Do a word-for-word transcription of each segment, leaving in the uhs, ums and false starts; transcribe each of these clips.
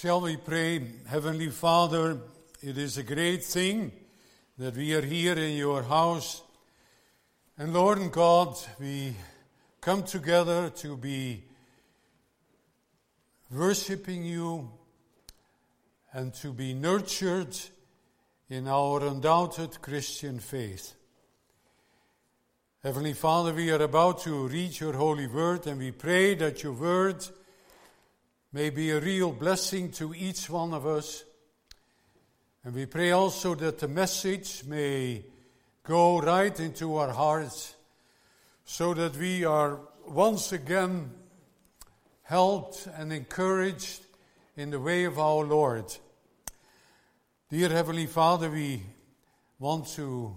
Shall we pray? Heavenly Father, it is a great thing that we are here in your house. And Lord and God, we come together to be worshiping you and to be nurtured in our undoubted Christian faith. Heavenly Father, we are about to read your holy word, and we pray that your word may be a real blessing to each one of us. And we pray also that the message may go right into our hearts, so that we are once again helped and encouraged in the way of our Lord. Dear Heavenly Father, we want to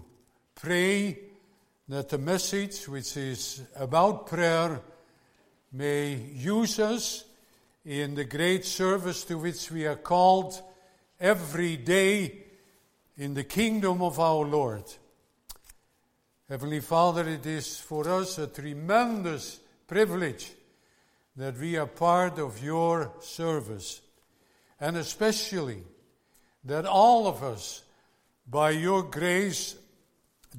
pray that the message, which is about prayer, may use us in the great service to which we are called every day in the kingdom of our Lord. Heavenly Father, it is for us a tremendous privilege that we are part of your service, and especially that all of us, by your grace,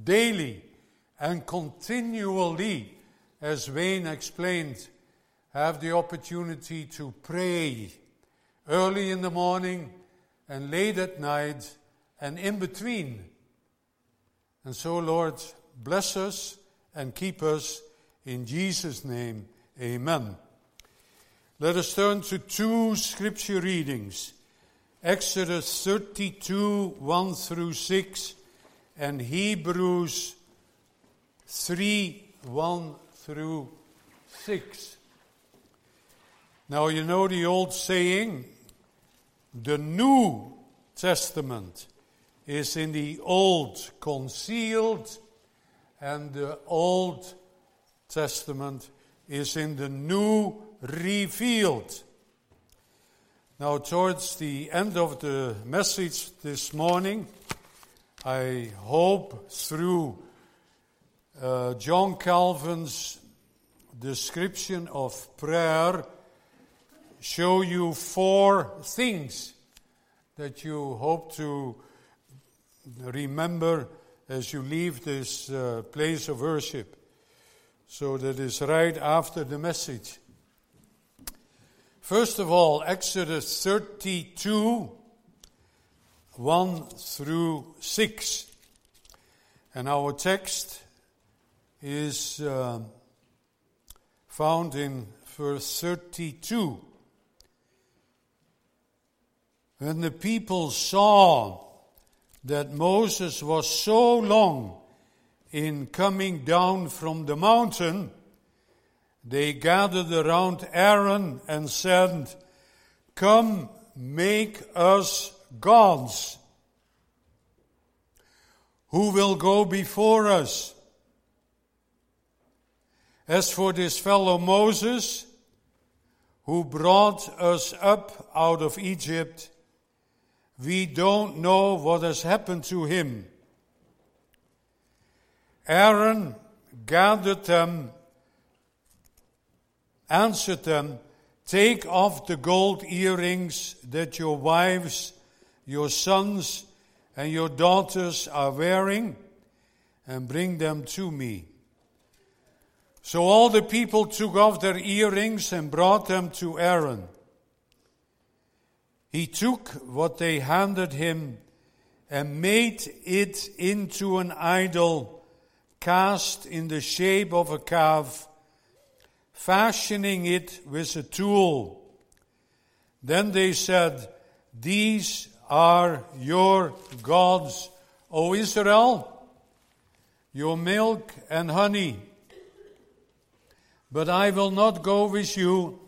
daily and continually, as Wayne explained, have the opportunity to pray early in the morning and late at night and in between. And so, Lord, bless us and keep us in Jesus' name. Amen. Let us turn to two scripture readings, Exodus thirty-two, one through six, and Hebrews three, one through six. Now you know the old saying, the New Testament is in the Old concealed, and the Old Testament is in the New revealed. Now, towards the end of the message this morning, I hope through uh, John Calvin's description of prayer, show you four things that you hope to remember as you leave this uh, place of worship. So that is right after the message. First of all, Exodus thirty-two, one through six. And our text is uh, found in verse thirty-two. When the people saw that Moses was so long in coming down from the mountain, they gathered around Aaron and said, "Come, make us gods who will go before us. As for this fellow Moses, who brought us up out of Egypt, we don't know what has happened to him." Aaron gathered them, answered them, "Take off the gold earrings that your wives, your sons, and your daughters are wearing, and bring them to me." So all the people took off their earrings and brought them to Aaron. He took what they handed him and made it into an idol cast in the shape of a calf, fashioning it with a tool. Then they said, "These are your gods, O Israel, your milk and honey. But I will not go with you."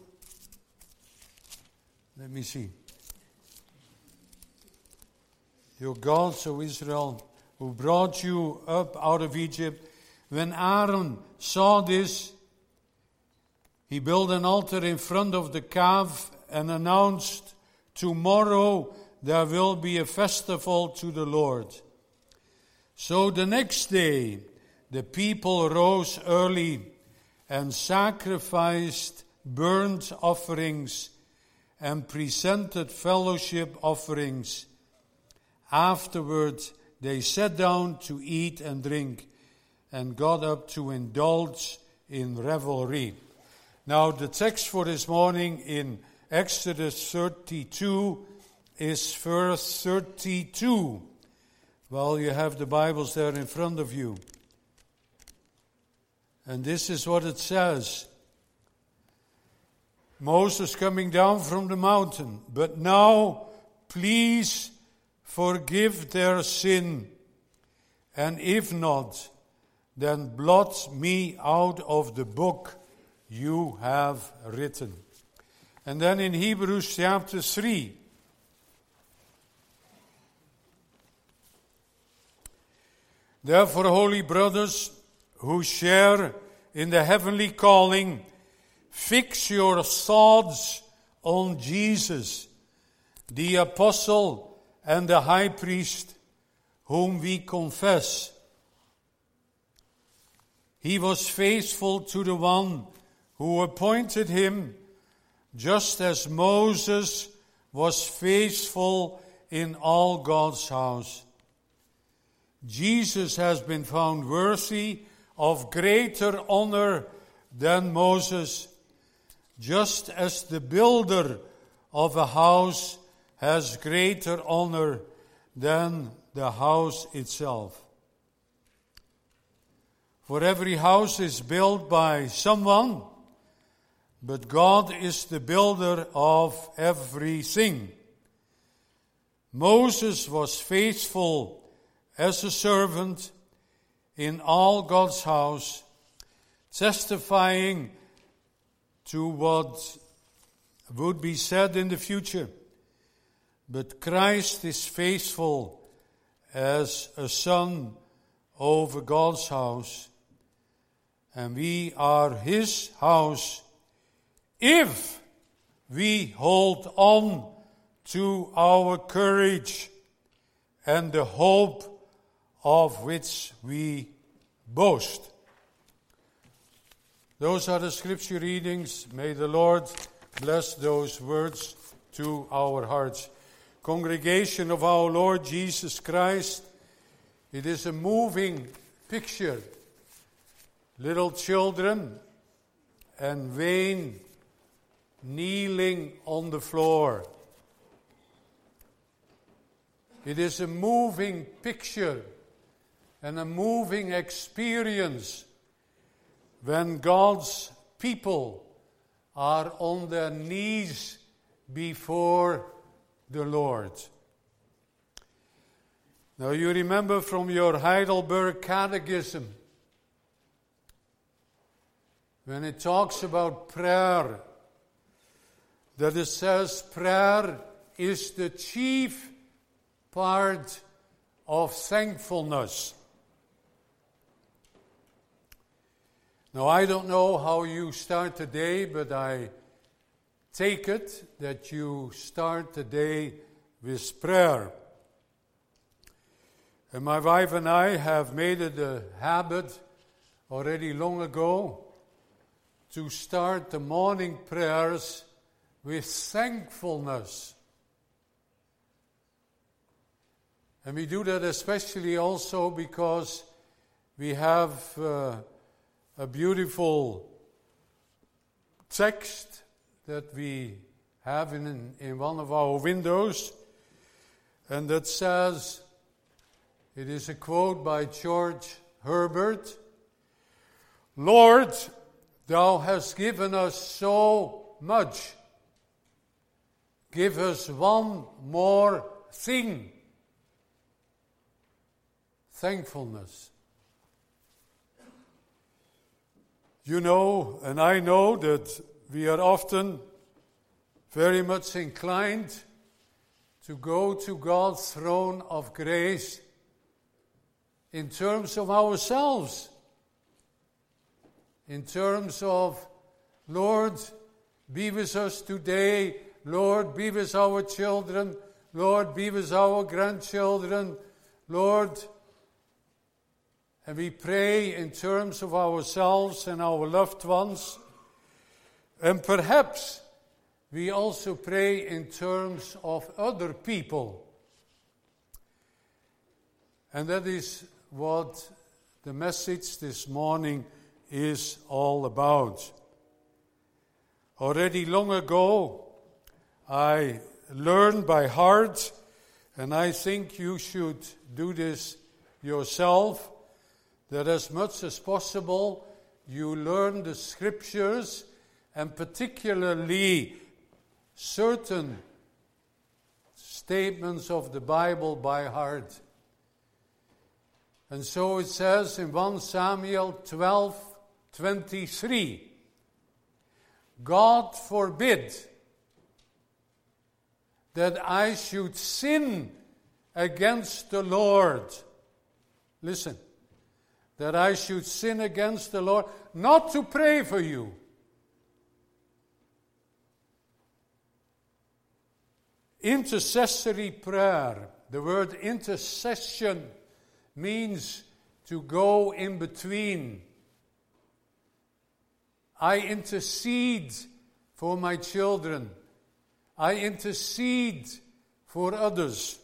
Let me see. "Your gods, O Israel, who brought you up out of Egypt." When Aaron saw this, he built an altar in front of the calf and announced, "Tomorrow there will be a festival to the Lord." So the next day, the people rose early and sacrificed burnt offerings and presented fellowship offerings. Afterward, they sat down to eat and drink and got up to indulge in revelry. Now, the text for this morning in Exodus thirty-two is verse thirty-two. Well, you have the Bibles there in front of you. And this is what it says. Moses coming down from the mountain. But now, please forgive their sin. And if not, then blot me out of the book you have written. And then in Hebrews chapter three. Therefore, holy brothers who share in the heavenly calling, fix your thoughts on Jesus, the apostle and the high priest, whom we confess. He was faithful to the one who appointed him, just as Moses was faithful in all God's house. Jesus has been found worthy of greater honor than Moses, just as the builder of a house has greater honor than the house itself. For every house is built by someone, but God is the builder of everything. Moses was faithful as a servant in all God's house, testifying to what would be said in the future. But Christ is faithful as a son over God's house, and we are his house if we hold on to our courage and the hope of which we boast. Those are the scripture readings. May the Lord bless those words to our hearts. Congregation of our Lord Jesus Christ, it is a moving picture. Little children and Wayne kneeling on the floor. It is a moving picture and a moving experience when God's people are on their knees before the Lord. Now you remember from your Heidelberg Catechism, when it talks about prayer, that it says prayer is the chief part of thankfulness. Now, I don't know how you start the day, but I take it that you start the day with prayer. And my wife and I have made it a habit already long ago to start the morning prayers with thankfulness. And we do that especially also because we have Uh, A beautiful text that we have in, in one of our windows, and that says, it is a quote by George Herbert, "Lord, thou hast given us so much. Give us one more thing, thankfulness." You know, and I know that we are often very much inclined to go to God's throne of grace in terms of ourselves, in terms of, Lord, be with us today, Lord, be with our children, Lord, be with our grandchildren, Lord. And we pray in terms of ourselves and our loved ones. And perhaps we also pray in terms of other people. And that is what the message this morning is all about. Already long ago, I learned by heart, and I think you should do this yourself, that as much as possible you learn the scriptures, and particularly certain statements of the Bible by heart. And so it says in First Samuel twelve twenty-three, God forbid that I should sin against the Lord. Listen, that I should sin against the Lord, not to pray for you. Intercessory prayer. The word intercession means to go in between. I intercede for my children. I intercede for others.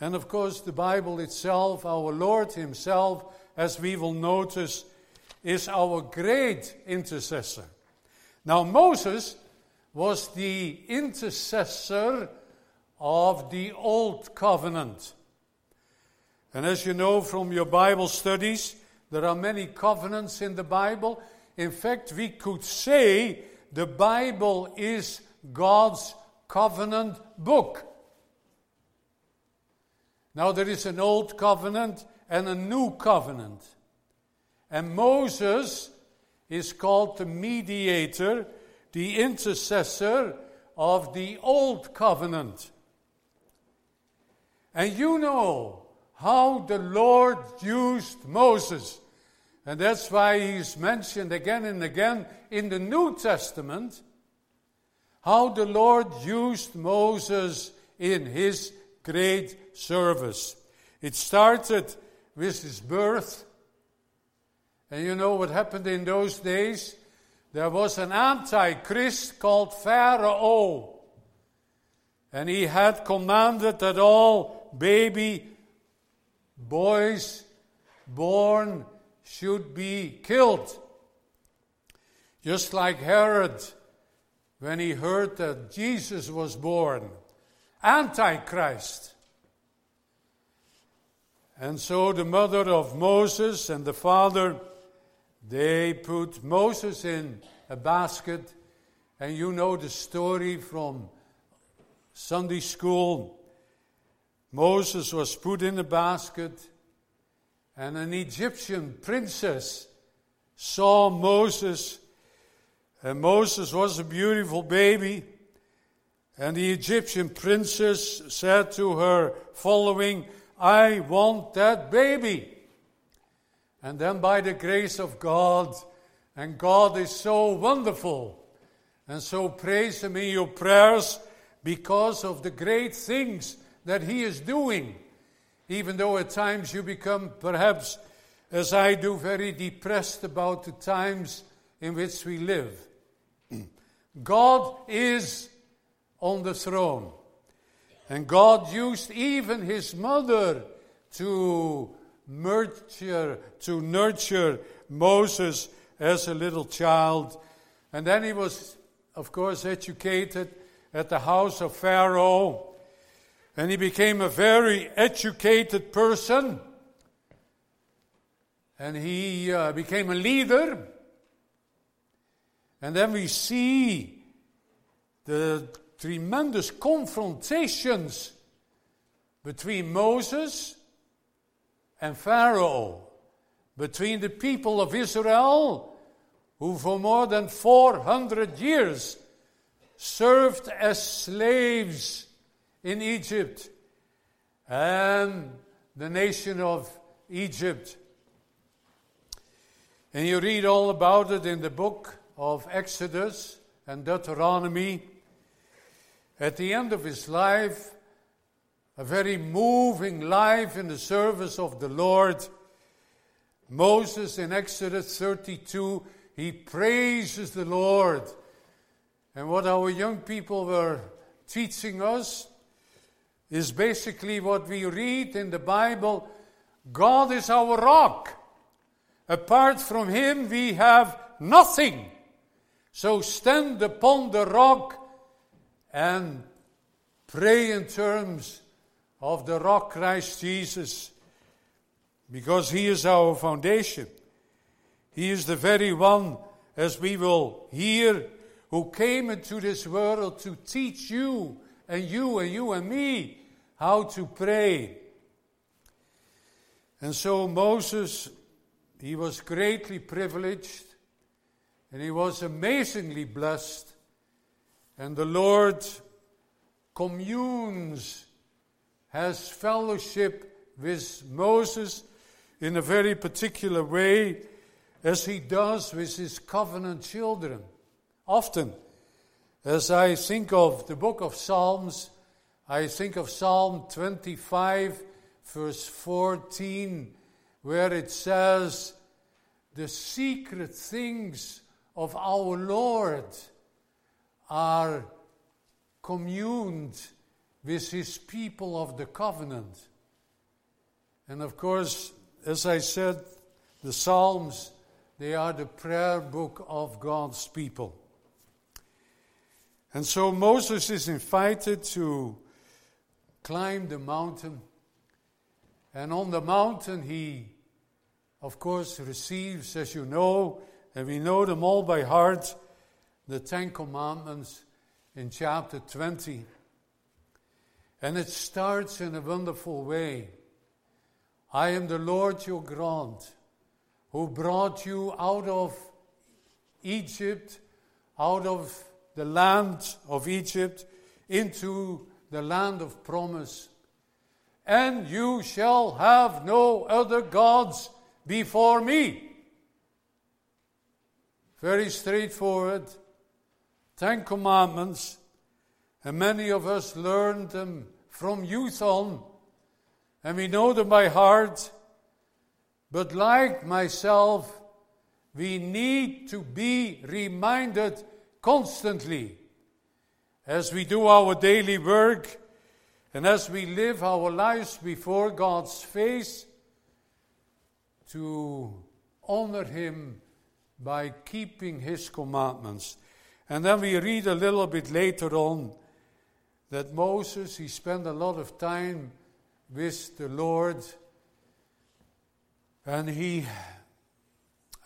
And of course, the Bible itself, our Lord Himself, as we will notice, is our great intercessor. Now, Moses was the intercessor of the Old Covenant. And as you know from your Bible studies, there are many covenants in the Bible. In fact, we could say the Bible is God's covenant book. Now, there is an old covenant and a new covenant. And Moses is called the mediator, the intercessor of the old covenant. And you know how the Lord used Moses. And that's why he's mentioned again and again in the New Testament, how the Lord used Moses in his great service. It started with his birth. And you know what happened in those days? There was an antichrist called Pharaoh. And he had commanded that all baby boys born should be killed. Just like Herod, when he heard that Jesus was born. Antichrist. And so the mother of Moses and the father, they put Moses in a basket. And you know the story from Sunday school. Moses was put in a basket, and an Egyptian princess saw Moses, and Moses was a beautiful baby, and the Egyptian princess said to her following, I want that baby. And then by the grace of God, and God is so wonderful, and so praise Him in your prayers because of the great things that He is doing, even though at times you become, perhaps, as I do, very depressed about the times in which we live. God is on the throne. And God used even His mother to nurture, to nurture Moses as a little child. And then he was, of course, educated at the house of Pharaoh. And he became a very educated person. And he uh, became a leader. And then we see the tremendous confrontations between Moses and Pharaoh, between the people of Israel, who for more than four hundred years served as slaves in Egypt, and the nation of Egypt. And you read all about it in the book of Exodus and Deuteronomy. At the end of his life, a very moving life in the service of the Lord, Moses in Exodus thirty-two, he praises the Lord. and what our young people were teaching us is basically what we read in the Bible. God is our rock. Apart from him we have nothing. So stand upon the rock and pray in terms of the rock Christ Jesus, because he is our foundation. He is the very one, as we will hear, who came into this world to teach you and you and you and me how to pray. And so Moses, he was greatly privileged and he was amazingly blessed. And the Lord communes, has fellowship with Moses in a very particular way, as he does with his covenant children. Often, as I think of the book of Psalms, I think of Psalm twenty-five, verse fourteen, where it says, "The secret things of our Lord are communed with his people of the covenant." And of course, as I said, the Psalms, they are the prayer book of God's people. And so Moses is invited to climb the mountain. And on the mountain he, of course, receives, as you know, and we know them all by heart, the Ten Commandments in chapter twenty. And it starts in a wonderful way. I am the Lord your God, who brought you out of Egypt, out of the land of Egypt, into the land of promise. And you shall have no other gods before me. Very straightforward. Ten Commandments. And many of us learned them from youth on. And we know them by heart. But like myself, we need to be reminded constantly as we do our daily work and as we live our lives before God's face to honor him by keeping his commandments. And then we read a little bit later on that Moses, he spent a lot of time with the Lord. And he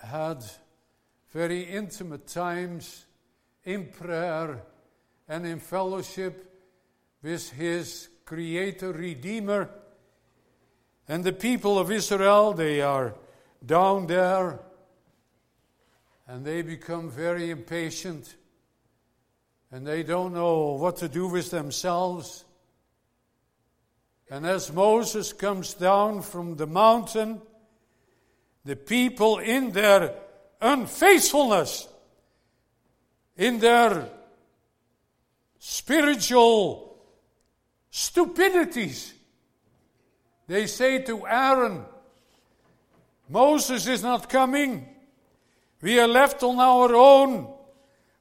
had very intimate times in prayer and in fellowship with his Creator, Redeemer. And the people of Israel, they are down there and they become very impatient and they don't know what to do with themselves. And as Moses comes down from the mountain, the people in their unfaithfulness, in their spiritual stupidities, they say to Aaron, "Moses is not coming. We are left on our own.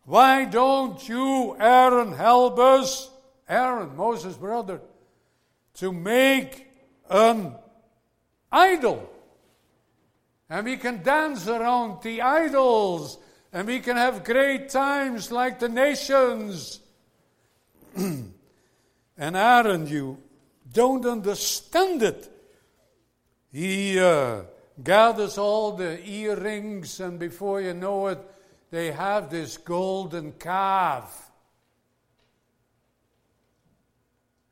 Why don't you, Aaron, help us?" Aaron, Moses' brother, to make an idol. And we can dance around the idols. And we can have great times like the nations. And Aaron, you don't understand it. He uh, gathers all the earrings. And before you know it, they have this golden calf.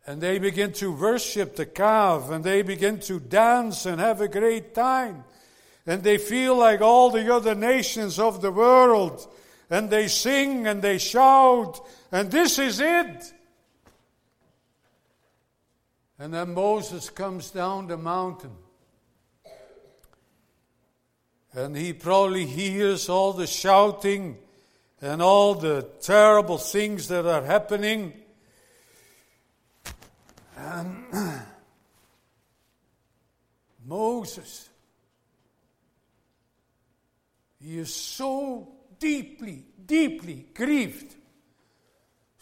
And they begin to worship the calf. And they begin to dance and have a great time. And they feel like all the other nations of the world. And they sing and they shout. And this is it. And then Moses comes down the mountain. And he probably hears all the shouting and all the terrible things that are happening. And Moses, he is so deeply, deeply grieved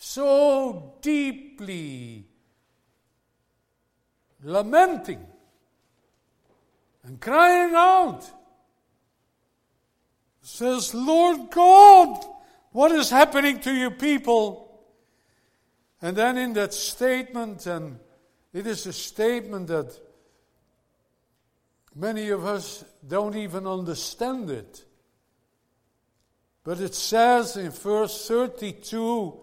so deeply lamenting and crying out, says, Lord God, what is happening to your people? And then in that statement, and it is a statement that many of us don't even understand it, but it says in verse thirty-two,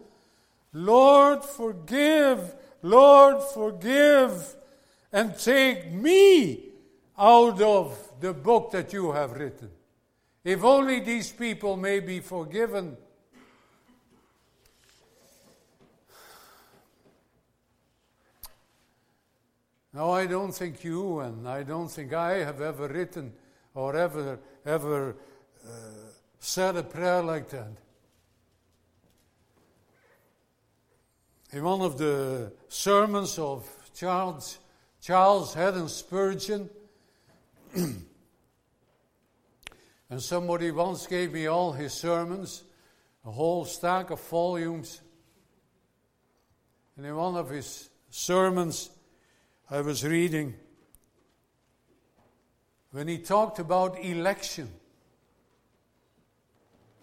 Lord, forgive, Lord, forgive, and take me out of the book that you have written. If only these people may be forgiven. Now, I don't think you and I don't think I have ever written or ever, ever uh, said a prayer like that. In one of the sermons of Charles, Charles Haddon Spurgeon, and somebody once gave me all his sermons, a whole stack of volumes. And in one of his sermons, I was reading when he talked about election.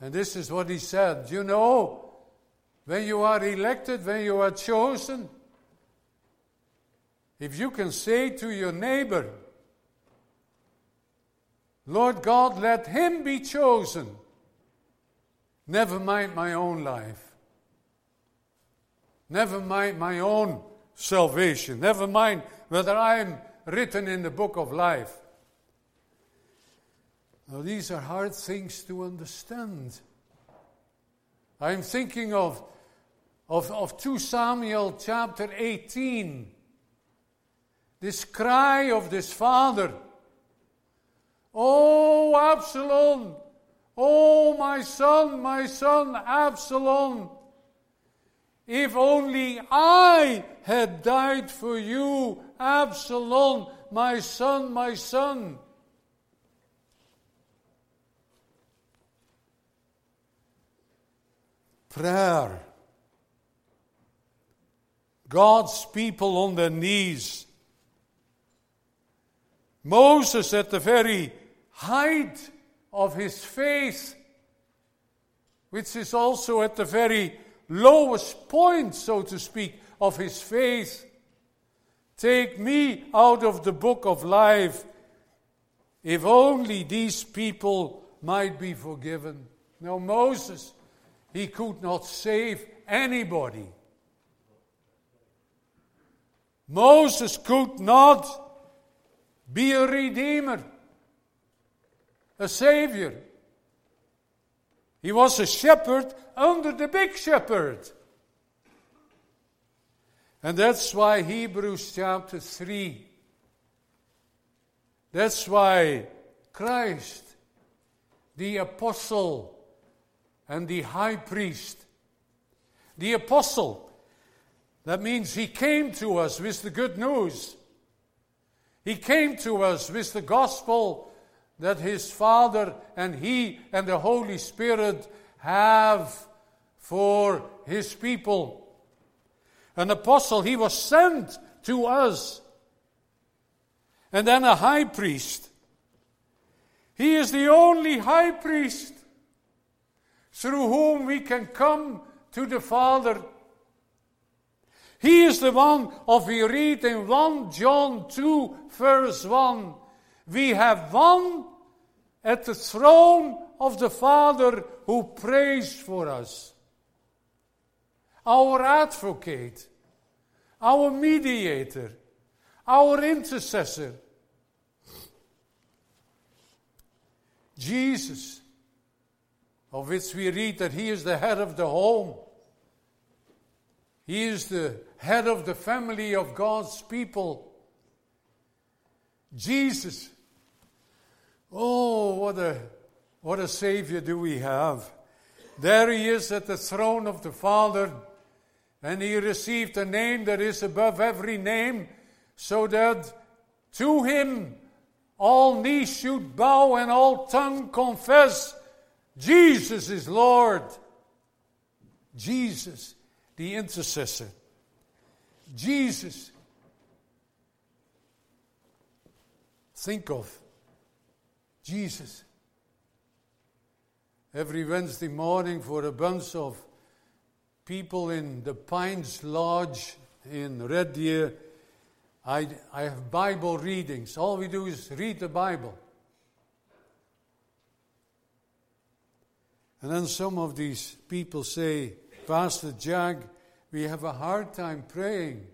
And this is what he said. You know, when you are elected, when you are chosen, if you can say to your neighbor, Lord God, let him be chosen. Never mind my own life. Never mind my own salvation. Never mind whether I'm written in the book of life. Now, these are hard things to understand. I'm thinking of, of, of Second Samuel chapter eighteen. This cry of this father, Oh, Absalom! Oh, my son, my son, Absalom! If only I had died for you, Absalom, my son, my son! Prayer. God's people on their knees. Moses at the very height of his faith, which is also at the very lowest point, so to speak, of his faith. Take me out of the book of life, if only these people might be forgiven. Now Moses, he could not save anybody. Moses could not be a redeemer, a savior. He was a shepherd under the big shepherd. And that's why Hebrews chapter three, that's why Christ, the apostle and the high priest, the apostle, that means he came to us with the good news. He came to us with the gospel that his Father and he and the Holy Spirit have for his people. An apostle, he was sent to us. And then a high priest. He is the only high priest through whom we can come to the Father. He is the one, of we read in First John two, verse one, we have one at the throne of the Father who prays for us. Our advocate, our mediator, our intercessor. Jesus, of which we read that he is the head of the home. He is the head of the family of God's people. Jesus. Oh, what a, what a Savior do we have. There he is at the throne of the Father, and he received a name that is above every name, so that to him all knees should bow and all tongue confess, Jesus is Lord. Jesus the intercessor. Jesus, think of Jesus. Every Wednesday morning for a bunch of people in the Pines Lodge in Red Deer, I, I have Bible readings. All we do is read the Bible. And then some of these people say, Pastor Jag, we have a hard time praying.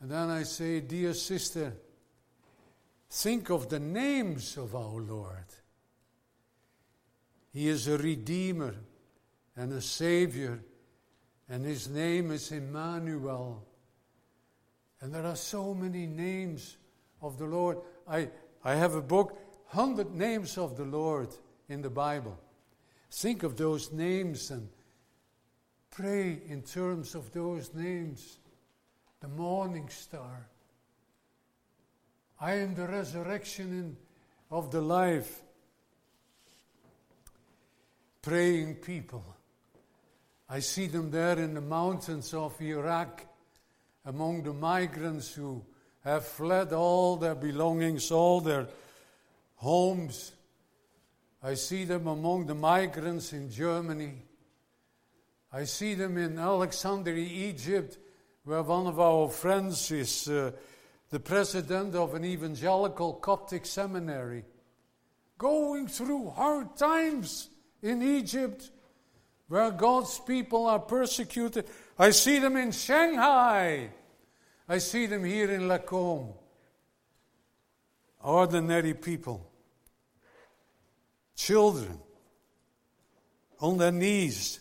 And then I say, dear sister, think of the names of our Lord. He is a Redeemer and a Savior, and His name is Emmanuel. And there are so many names of the Lord. I, I have a book, one hundred Names of the Lord in the Bible. Think of those names and pray in terms of those names. The morning star. I am the resurrection in, of the life. Praying people. I see them there in the mountains of Iraq, among the migrants who have fled all their belongings, all their homes. I see them among the migrants in Germany. I see them in Alexandria, Egypt, where one of our friends is uh, the president of an evangelical Coptic seminary, going through hard times in Egypt, where God's people are persecuted. I see them in Shanghai. I see them here in Lacombe. Ordinary people. Children on their knees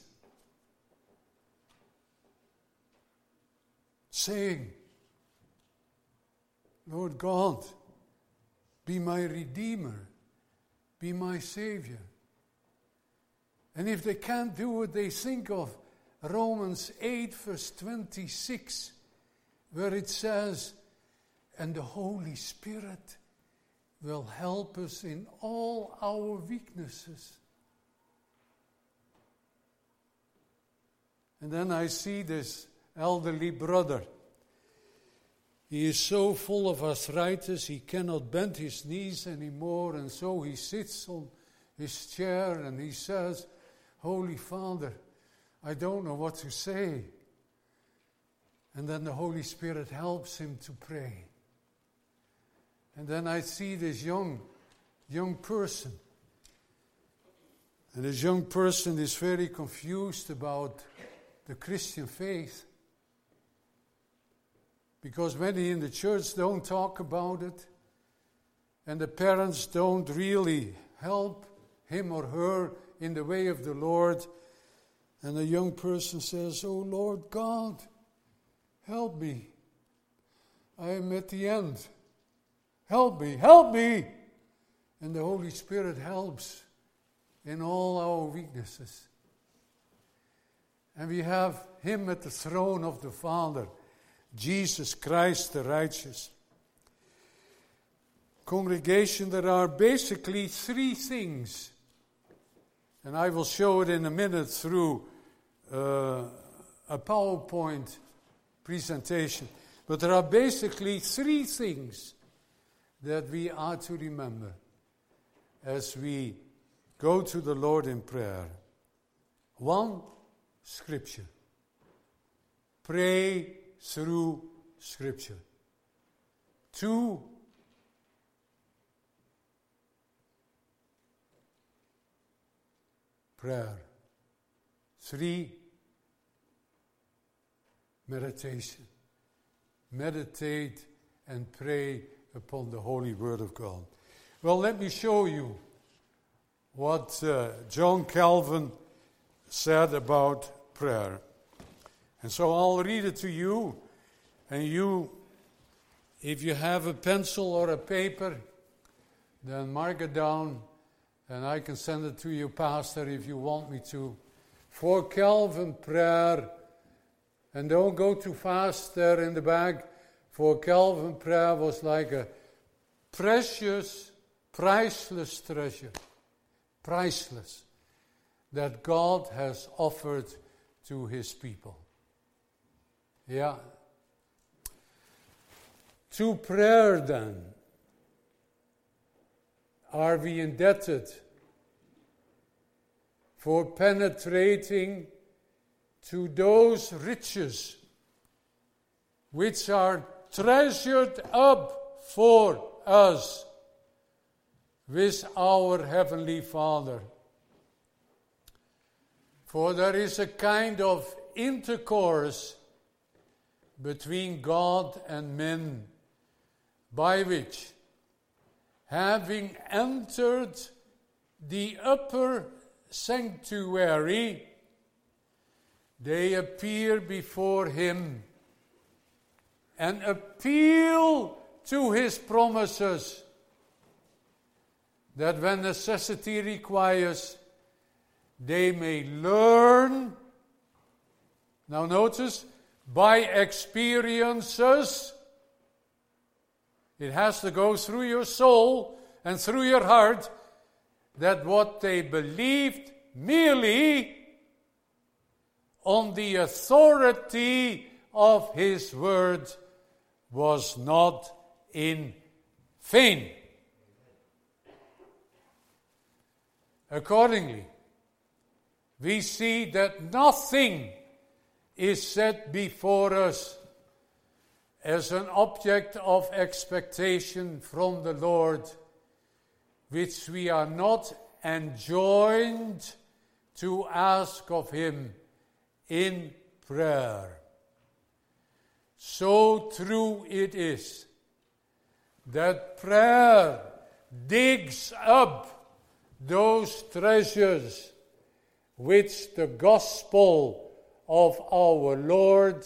saying, Lord God, be my Redeemer, be my Savior. And if they can't do it, they think of Romans eight, verse twenty-six, where it says, and the Holy Spirit will help us in all our weaknesses. And then I see this elderly brother. He is so full of arthritis, he cannot bend his knees anymore, and so he sits on his chair and he says, Holy Father, I don't know what to say. And then the Holy Spirit helps him to pray. And then I see this young, young person. And this young person is very confused about the Christian faith. Because many in the church don't talk about it. And the parents don't really help him or her in the way of the Lord. And the young person says, Oh Lord God, help me. I am at the end. Help me, help me. And the Holy Spirit helps in all our weaknesses. And we have Him at the throne of the Father, Jesus Christ the righteous. Congregation, there are basically three things. And I will show it in a minute through uh, a PowerPoint presentation. But there are basically three things that we are to remember as we go to the Lord in prayer. One, Scripture. Pray through Scripture. Two, prayer. Three, meditation. Meditate and pray upon the Holy Word of God. Well, let me show you what uh, John Calvin said about prayer. And so I'll read it to you, and you, if you have a pencil or a paper, then mark it down, and I can send it to you, Pastor, if you want me to. For Calvin, prayer, and don't go too fast there in the back. For Calvin, prayer was like a precious, priceless treasure. Priceless. That God has offered to his people. Yeah. Through prayer, then, are we indebted for penetrating to those riches which are treasured up for us with our Heavenly Father. For there is a kind of intercourse between God and men, by which, having entered the upper sanctuary, they appear before him and appeal to his promises that when necessity requires, they may learn, now notice, by experiences. It has to go through your soul and through your heart that what they believed merely on the authority of his word was not in vain. Accordingly, we see that nothing is set before us as an object of expectation from the Lord, which we are not enjoined to ask of him in prayer. So true it is that prayer digs up those treasures which the gospel of our Lord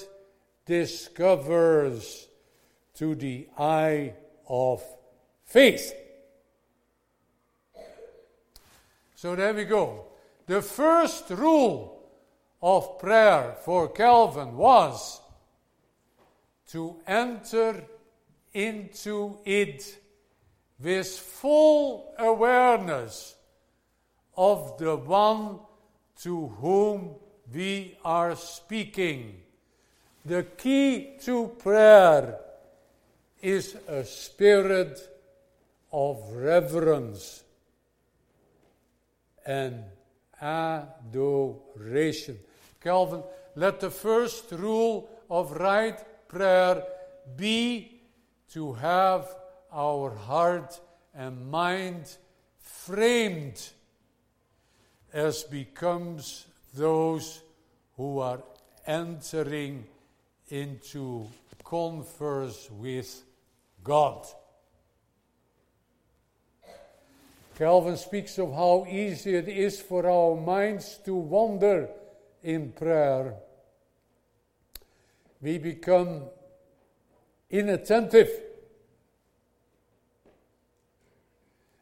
discovers to the eye of faith. So there we go. The first rule of prayer for Calvin was to enter into it with full awareness of the one to whom we are speaking. The key to prayer is a spirit of reverence and adoration. Calvin, let the first rule of right prayer be to have our heart and mind framed as becomes those who are entering into converse with God. Calvin speaks of how easy it is for our minds to wander in prayer. We become inattentive,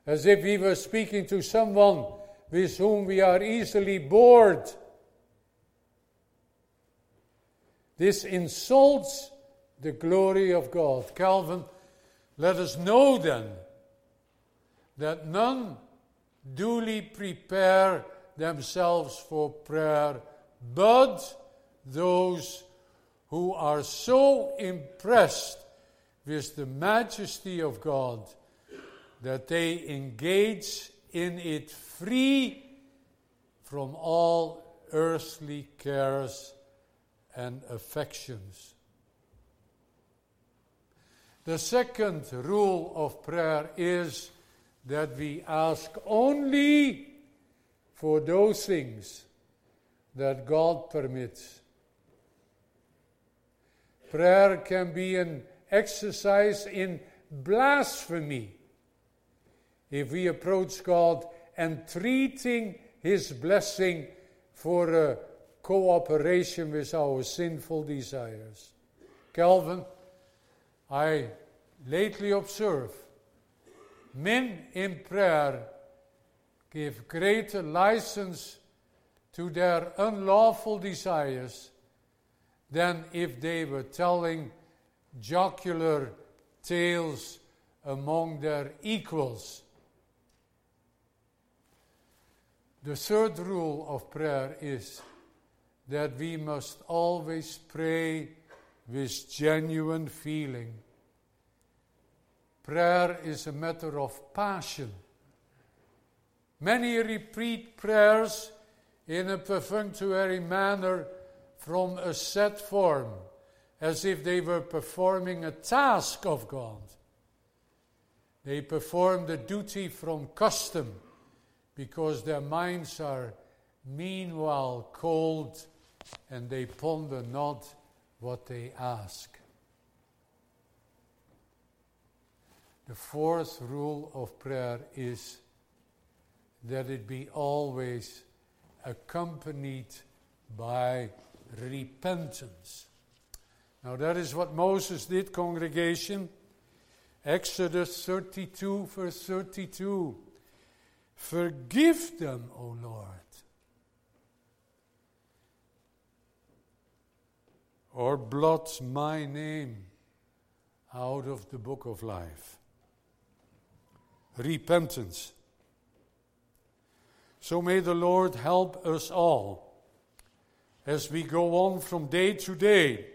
as if we were speaking to someone with whom we are easily bored. This insults the glory of God. Calvin, let us know then that none duly prepare themselves for prayer, but those who are so impressed with the majesty of God that they engage in it free from all earthly cares and affections. The second rule of prayer is that we ask only for those things that God permits. Prayer can be an exercise in blasphemy if we approach God entreating his blessing for a cooperation with our sinful desires. Calvin, I lately observe men in prayer give greater license to their unlawful desires than if they were telling jocular tales among their equals. The third rule of prayer is that we must always pray with genuine feeling. Prayer is a matter of passion. Many repeat prayers in a perfunctory manner from a set form, as if they were performing a task of God. They perform the duty from custom, because their minds are meanwhile cold, and they ponder not what they ask. The fourth rule of prayer is that it be always accompanied by repentance. Now that is what Moses did, congregation. Exodus thirty-two, verse thirty-two. Forgive them, O Lord. Or blot my name out of the book of life. Repentance. So may the Lord help us all as we go on from day to day.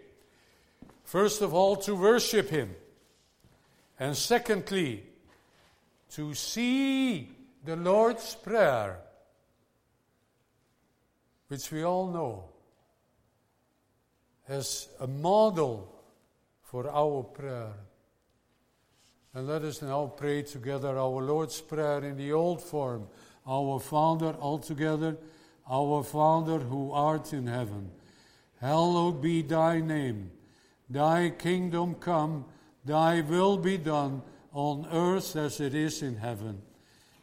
First of all, to worship Him. And secondly, to see the Lord's Prayer, which we all know, as a model for our prayer. And let us now pray together our Lord's Prayer in the old form. Our Father, altogether, our Father who art in heaven, hallowed be thy name. Thy kingdom come, thy will be done, on earth as it is in heaven.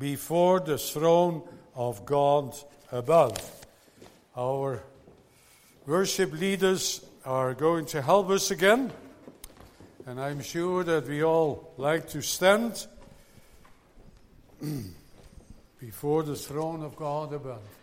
before the throne of God above. Our worship leaders are going to help us again, and I'm sure that we all like to stand before the throne of God above.